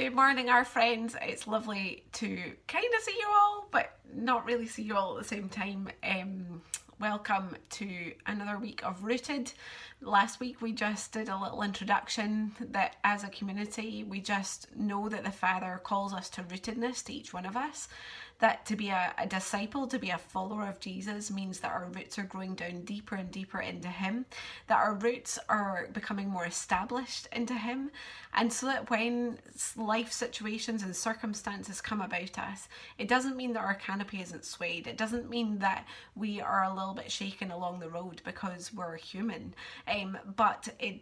Good morning, our friends. It's lovely to kind of see you all, but not really see you all at the same time. Welcome to another week of Rooted. Last week we just did a little introduction that as a community we just know that the Father calls us to rootedness, to each one of us. That to be a disciple, to be a follower of Jesus means that our roots are growing down deeper and deeper into Him, that our roots are becoming more established into Him, and so that when life situations and circumstances come about us, it doesn't mean that our canopy isn't swayed. It doesn't mean that we are a little bit shaken along the road, because we're human, but it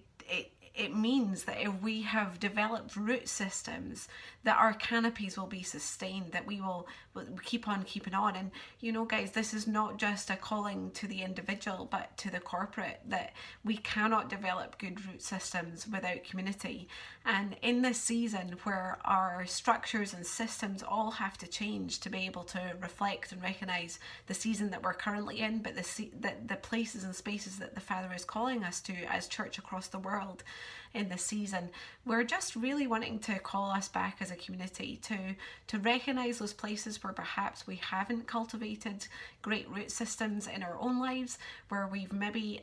means that if we have developed root systems, that our canopies will be sustained, that we will keep on keeping on. And you know, guys, this is not just a calling to the individual, but to the corporate, that we cannot develop good root systems without community. And in this season where our structures and systems all have to change to be able to reflect and recognise the season that we're currently in, but the places and spaces that the Father is calling us to as church across the world, in this season, we're just really wanting to call us back as a community to recognise those places where perhaps we haven't cultivated great root systems in our own lives, where we've maybe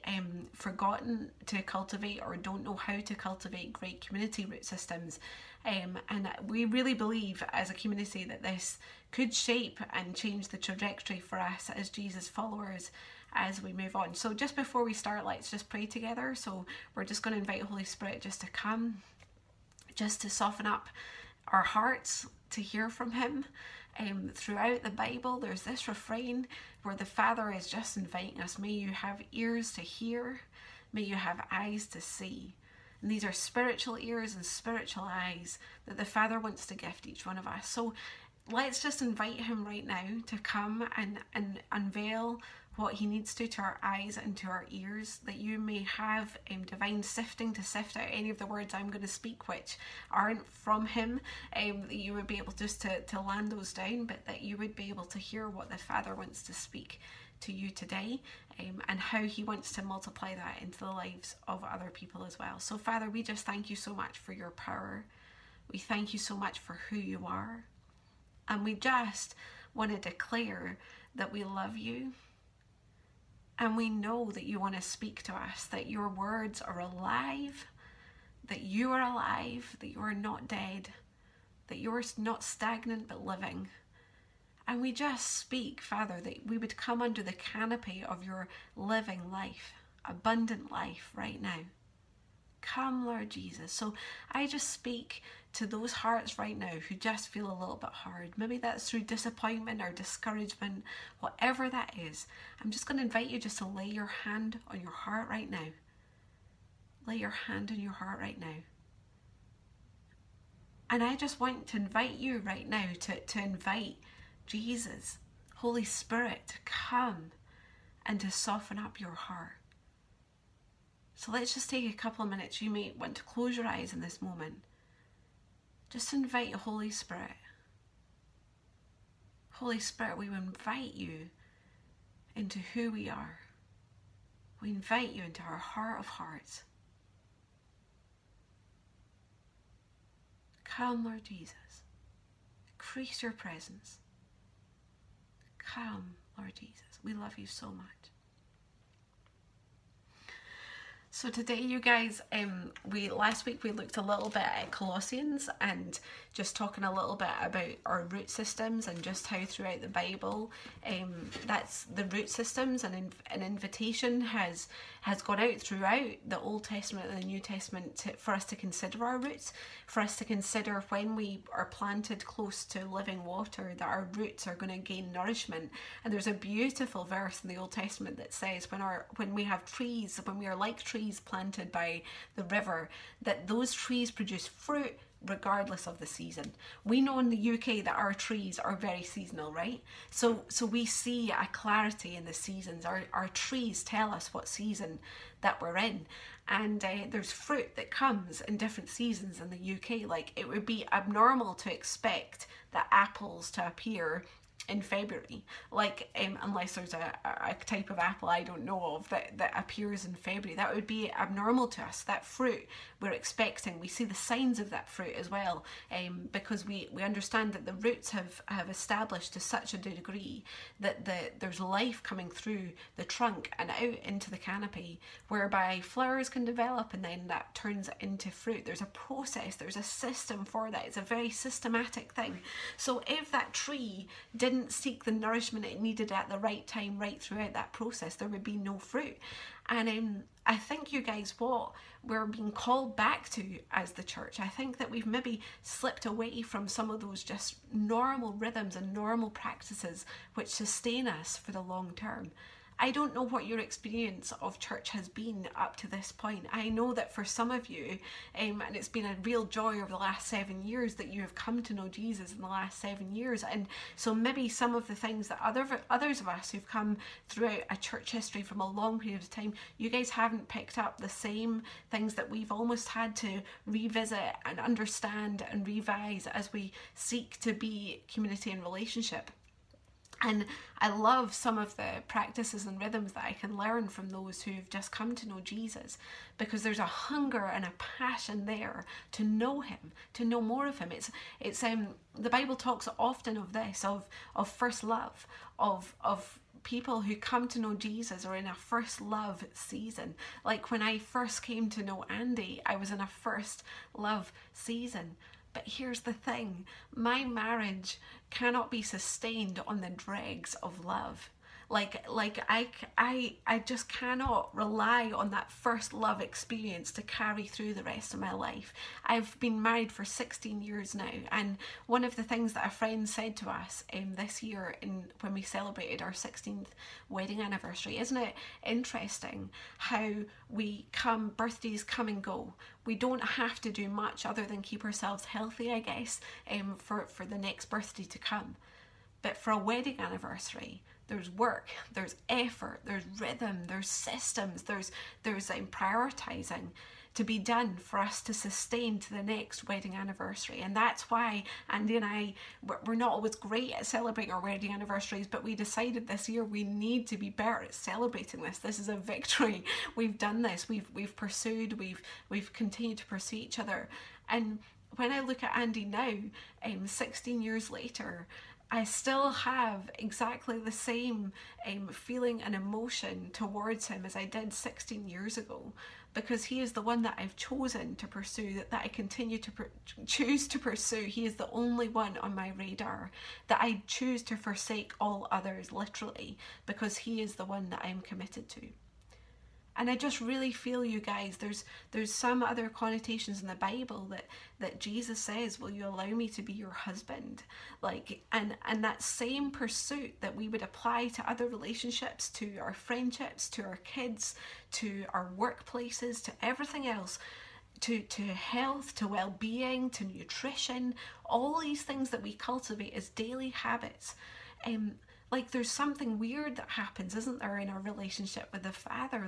forgotten to cultivate or don't know how to cultivate great community root systems. And we really believe as a community that this could shape and change the trajectory for us as Jesus followers as we move on. So just before we start, let's just pray together. So we're just going to invite Holy Spirit just to come, just to soften up our hearts to hear from Him. Throughout the Bible there's this refrain where the Father is just inviting us, may you have ears to hear, may you have eyes to see. And these are spiritual ears and spiritual eyes that the Father wants to gift each one of us. So let's just invite Him right now to come and unveil what He needs to our eyes and to our ears, that you may have divine sifting to sift out any of the words I'm going to speak which aren't from Him, that you would be able just to land those down, but that you would be able to hear what the Father wants to speak to you today, and how He wants to multiply that into the lives of other people as well. So Father, we just thank You so much for Your power. We thank You so much for who You are, and we just want to declare that we love You. And we know that You want to speak to us, that Your words are alive, that You are alive, that You are not dead, that You are not stagnant but living. And we just speak, Father, that we would come under the canopy of Your living life, abundant life right now. Come, Lord Jesus. So I just speak to those hearts right now who just feel a little bit hard. Maybe that's through disappointment or discouragement, whatever that is. I'm just going to invite you just to lay your hand on your heart right now. Lay your hand on your heart right now. And I just want to invite you right now to invite Jesus, Holy Spirit, to come and to soften up your heart. So let's just take a couple of minutes. You may want to close your eyes in this moment. Just invite the Holy Spirit. Holy Spirit, we invite You into who we are. We invite You into our heart of hearts. Come, Lord Jesus. Increase Your presence. Come, Lord Jesus. We love You so much. So today, you guys, last week we looked a little bit at Colossians and just talking a little bit about our root systems and just how throughout the Bible, that's the root systems, and an invitation has gone out throughout the Old Testament and the New Testament for us to consider our roots, for us to consider when we are planted close to living water that our roots are going to gain nourishment. And there's a beautiful verse in the Old Testament that says when we are like trees planted by the river, that those trees produce fruit regardless of the season. We know in the UK that our trees are very seasonal, right? So we see a clarity in the seasons. Our trees tell us what season that we're in, and there's fruit that comes in different seasons in the UK. Like, it would be abnormal to expect the apples to appear in February, like unless there's a type of apple I don't know of that appears in February. That would be abnormal to us. That fruit we're expecting, we see the signs of that fruit as well, because we understand that the roots have established to such a degree that there's life coming through the trunk and out into the canopy, whereby flowers can develop and then that turns into fruit. There's a process, there's a system for that. It's a very systematic thing. So if that tree didn't seek the nourishment it needed at the right time, right throughout that process, there would be no fruit. And I think, you guys, what we're being called back to as the church, I think that we've maybe slipped away from some of those just normal rhythms and normal practices which sustain us for the long term. I don't know what your experience of church has been up to this point. I know that for some of you, and it's been a real joy over the last 7 years that you have come to know Jesus in the last 7 years. And so maybe some of the things that others of us who've come throughout a church history from a long period of time, you guys haven't picked up the same things that we've almost had to revisit and understand and revise as we seek to be community and relationship. And I love some of the practices and rhythms that I can learn from those who've just come to know Jesus, because there's a hunger and a passion there to know him, to know more of him. It's the Bible talks often of this, of first love, of people who come to know Jesus are in a first love season. Like when I first came to know Andy, I was in a first love season. But here's the thing, my marriage cannot be sustained on the dregs of love. I just cannot rely on that first love experience to carry through the rest of my life. I've been married for 16 years now, and one of the things that a friend said to us this year when we celebrated our 16th wedding anniversary, isn't it interesting how birthdays come and go. We don't have to do much other than keep ourselves healthy, I guess, for the next birthday to come. But for a wedding anniversary, there's work, there's effort, there's rhythm, there's systems, there's prioritizing to be done for us to sustain to the next wedding anniversary. And that's why Andy and I, we're not always great at celebrating our wedding anniversaries, but we decided this year we need to be better at celebrating this. This is a victory. We've done this, we've pursued, we've continued to pursue each other. And when I look at Andy now, 16 years later, I still have exactly the same feeling and emotion towards him as I did 16 years ago, because he is the one that I've chosen to pursue, that I continue to choose to pursue. He is the only one on my radar that I choose to forsake all others, literally, because he is the one that I'm committed to. And I just really feel, you guys, there's some other connotations in the Bible that Jesus says, will you allow me to be your husband? And that same pursuit that we would apply to other relationships, to our friendships, to our kids, to our workplaces, to everything else, to health, to well-being, to nutrition, all these things that we cultivate as daily habits. There's something weird that happens, isn't there, in our relationship with the Father?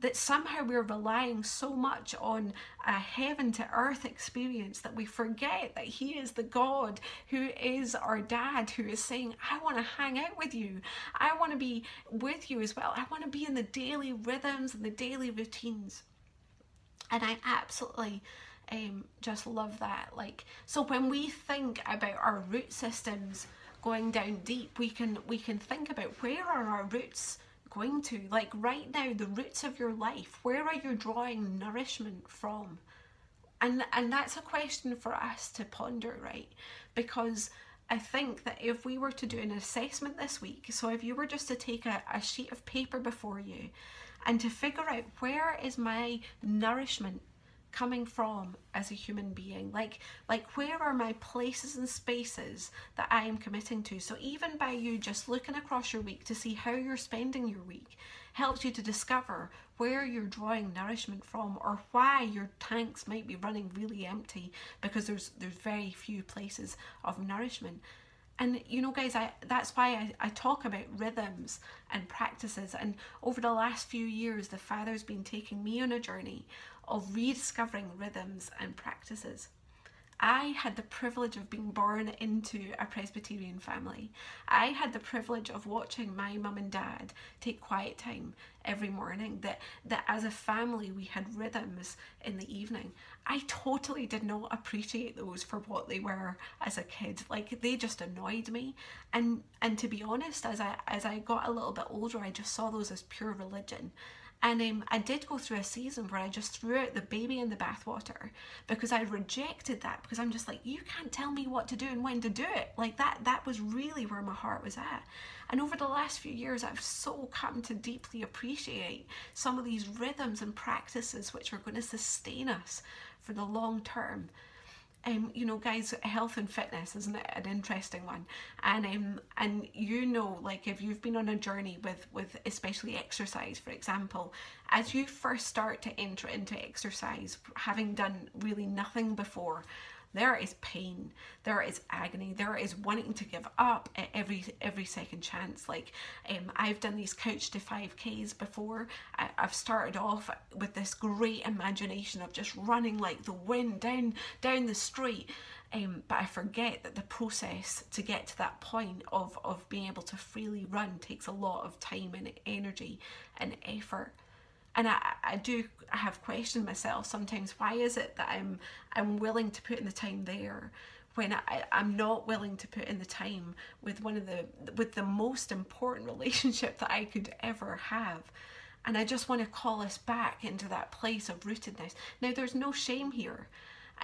That somehow we're relying so much on a heaven to earth experience that we forget that he is the God who is our dad, who is saying, I want to hang out with you. I want to be with you as well. I want to be in the daily rhythms and the daily routines. And I absolutely just love that. So when we think about our root systems going down deep, we can think about, where are our roots going to? Like right now, the roots of your life, where are you drawing nourishment from? And that's a question for us to ponder, right? Because I think that if we were to do an assessment this week, so if you were just to take a sheet of paper before you and to figure out, where is my nourishment coming from as a human being? Like where are my places and spaces that I am committing to? So even by you just looking across your week to see how you're spending your week helps you to discover where you're drawing nourishment from, or why your tanks might be running really empty because there's very few places of nourishment. And you know, guys, that's why I talk about rhythms and practices. And over the last few years, the Father's been taking me on a journey of rediscovering rhythms and practices. I had the privilege of being born into a Presbyterian family. I had the privilege of watching my mum and dad take quiet time every morning, that as a family we had rhythms in the evening. I totally did not appreciate those for what they were as a kid. Like, they just annoyed me. And to be honest, as I got a little bit older, I just saw those as pure religion. And I did go through a season where I just threw out the baby in the bathwater, because I rejected that, because I'm just like, you can't tell me what to do and when to do it. Like, that was really where my heart was at. And over the last few years, I've so come to deeply appreciate some of these rhythms and practices which are going to sustain us for the long term. You know, guys, health and fitness, isn't it an interesting one? And you know, like, if you've been on a journey with especially exercise, for example, as you first start to enter into exercise, having done really nothing before, there is pain, there is agony, there is wanting to give up at every second chance. Like, I've done these couch to 5Ks before. I've started off with this great imagination of just running like the wind down the street, but I forget that the process to get to that point of being able to freely run takes a lot of time and energy and effort. And I have questioned myself sometimes, why is it that I'm willing to put in the time there when I'm not willing to put in the time with the most important relationship that I could ever have? And I just want to call us back into that place of rootedness. Now, there's no shame here.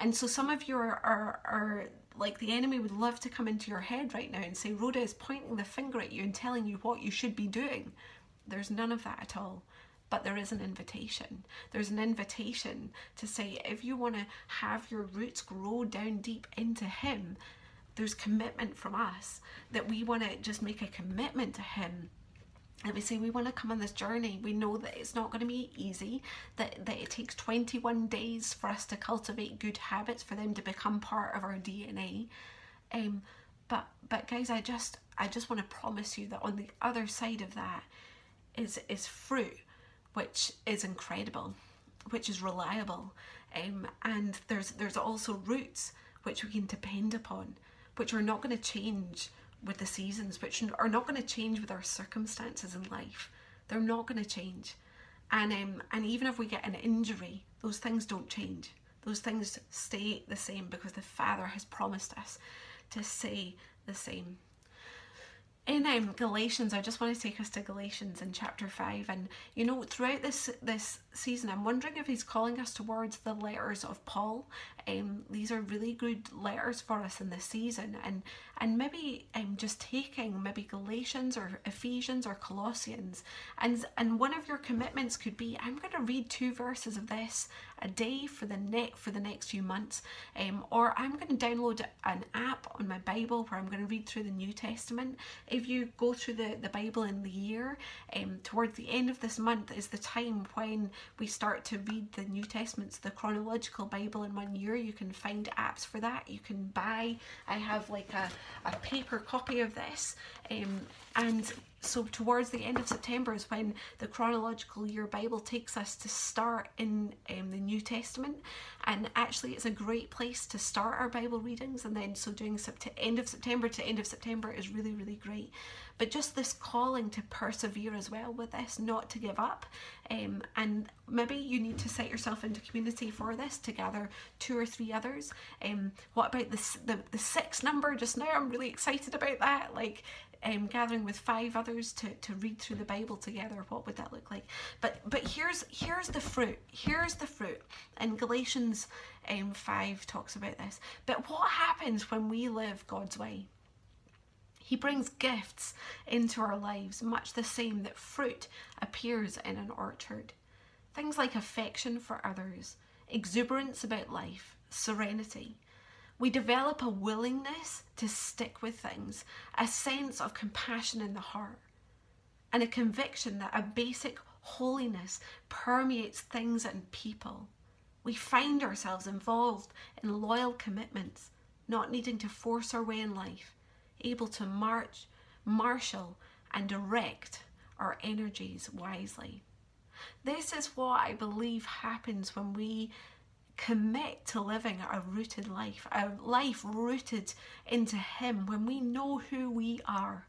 And so some of you are like, the enemy would love to come into your head right now and say, Rhoda is pointing the finger at you and telling you what you should be doing. There's none of that at all. But there is an invitation. There's an invitation to say, if you want to have your roots grow down deep into Him, there's commitment from us, that we want to just make a commitment to Him. And we say, we want to come on this journey. We know that it's not going to be easy, that it takes 21 days for us to cultivate good habits, for them to become part of our DNA. But guys, I just want to promise you that on the other side of that is fruit, which is incredible, which is reliable, and there's also roots which we can depend upon, which are not going to change with the seasons, which are not going to change with our circumstances in life. They're not going to change. And even if we get an injury, those things don't change. Those things stay the same, because the Father has promised us to stay the same. In Galatians, I just want to take us to Galatians in chapter 5. And, you know, throughout this season, I'm wondering if he's calling us towards the letters of Paul. These are really good letters for us in this season. And maybe just taking maybe Galatians or Ephesians or Colossians. And one of your commitments could be, I'm going to read 2 verses of this a day for the next few months. Or I'm going to download an app on my Bible where I'm going to read through the New Testament. If you go through the Bible in the year, towards the end of this month is the time when we start to read the New Testament, the chronological Bible in one year. You can find apps for that. You can buy, I have like a paper copy of this. And so towards the end of September is when the chronological year Bible takes us to start in the New Testament. And actually, it's a great place to start our Bible readings. And then so doing end of September to end of September is really, really great. But just this calling to persevere as well with this, not to give up. And maybe you need to set yourself into community for this, to gather 2 or 3 others. What about the 6 number just now? I'm really excited about that. Like, gathering with 5 others to read through the Bible together, what would that look like? But here's the fruit. Here's the fruit. And Galatians 5 talks about this. But what happens when we live God's way? He brings gifts into our lives, much the same that fruit appears in an orchard. Things like affection for others, exuberance about life, serenity. We develop a willingness to stick with things, a sense of compassion in the heart, and a conviction that a basic holiness permeates things and people. We find ourselves involved in loyal commitments, not needing to force our way in life, able to marshal, and direct our energies wisely. This is what I believe happens when we commit to living a rooted life, a life rooted into Him, when we know who we are.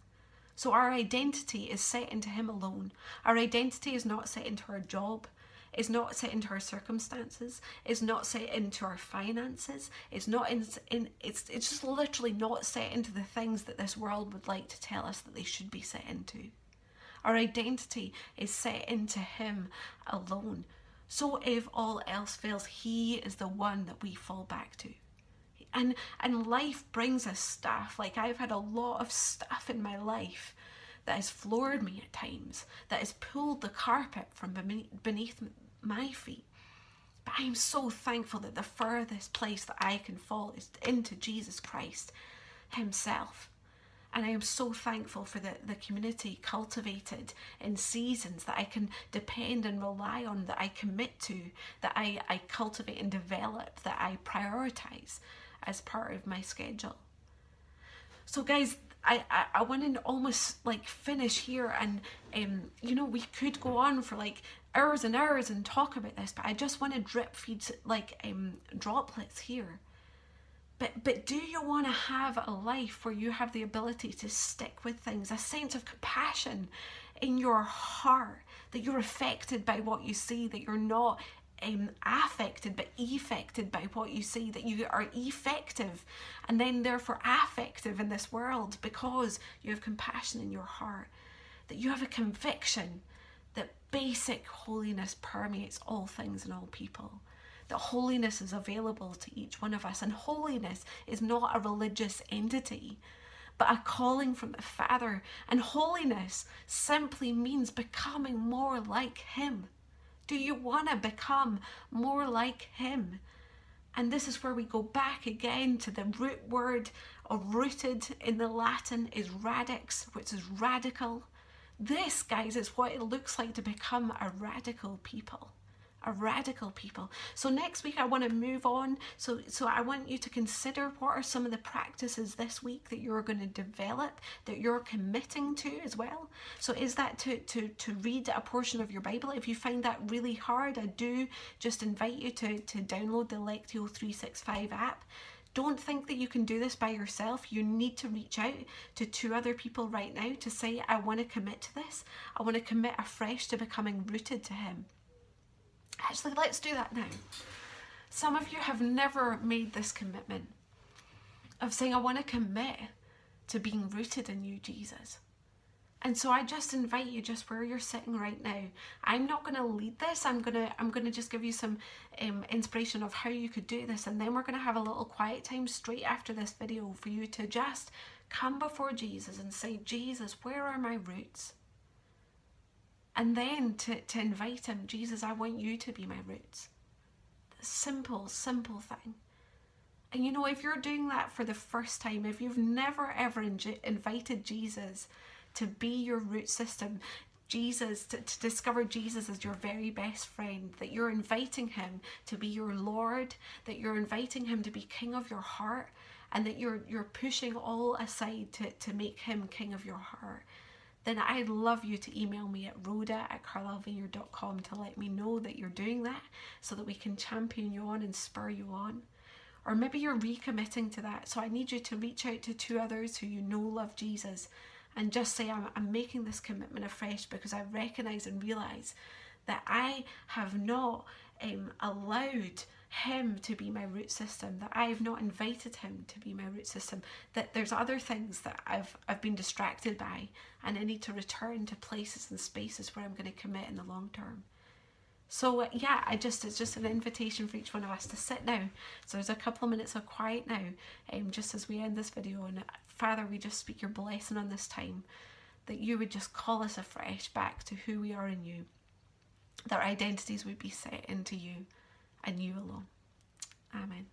So our identity is set into Him alone. Our identity is not set into our job, it's not set into our circumstances, it's not set into our finances, it's not it's just literally not set into the things that this world would like to tell us that they should be set into. Our identity is set into Him alone. So if all else fails, He is the one that we fall back to. And life brings us stuff. Like, I've had a lot of stuff in my life that has floored me at times, that has pulled the carpet from beneath my feet. But I'm so thankful that the furthest place that I can fall is into Jesus Christ Himself. And I am so thankful for the community cultivated in seasons that I can depend and rely on, that I commit to, that I cultivate and develop, that I prioritise as part of my schedule. So guys, I want to almost like finish here, and you know, we could go on for like hours and hours and talk about this, but I just want to drip feed like droplets here. But do you want to have a life where you have the ability to stick with things, a sense of compassion in your heart, that you're affected by what you see, that you're not affected but effected by what you see, that you are effective and then therefore affective in this world because you have compassion in your heart, that you have a conviction that basic holiness permeates all things and all people, that holiness is available to each one of us, and holiness is not a religious entity but a calling from the Father, and holiness simply means becoming more like Him. Do you want to become more like Him? And this is where we go back again to the root word, or rooted in the Latin is radix, which is radical. This, guys, is what it looks like to become a radical people. A radical people. So next week I want to move on. So I want you to consider what are some of the practices this week that you're going to develop, that you're committing to as well. So is that to read a portion of your Bible? If you find that really hard, I do just invite you to download the Lectio 365 app. Don't think that you can do this by yourself. You need to reach out to two other people right now to say, I want to commit to this. I want to commit afresh to becoming rooted to Him. Actually, let's do that now. Some of you have never made this commitment of saying, I want to commit to being rooted in you, Jesus. And so I just invite you, just where you're sitting right now. I'm not going to lead this. I'm going to just give you some inspiration of how you could do this. And then we're going to have a little quiet time straight after this video for you to just come before Jesus and say, Jesus, where are my roots? And then to invite Him, Jesus, I want you to be my roots. The simple, simple thing. And you know, if you're doing that for the first time, if you've never ever invited Jesus to be your root system, Jesus, to discover Jesus as your very best friend, that you're inviting Him to be your Lord, that you're inviting Him to be King of your heart, and that you're pushing all aside to make Him King of your heart, then I'd love you to email me at rhoda@carlalvier.com to let me know that you're doing that, so that we can champion you on and spur you on. Or maybe you're recommitting to that, so I need you to reach out to two others who you know love Jesus and just say, I'm making this commitment afresh because I recognise and realise that I have not allowed Him to be my root system, that I have not invited Him to be my root system, that there's other things that I've been distracted by, and I need to return to places and spaces where I'm going to commit in the long term. So yeah, it's just an invitation for each one of us to sit now. So there's a couple of minutes of quiet now, just as we end this video. And Father, we just speak your blessing on this time, that you would just call us afresh back to who we are in you, that our identities would be set into you, and you alone. Amen.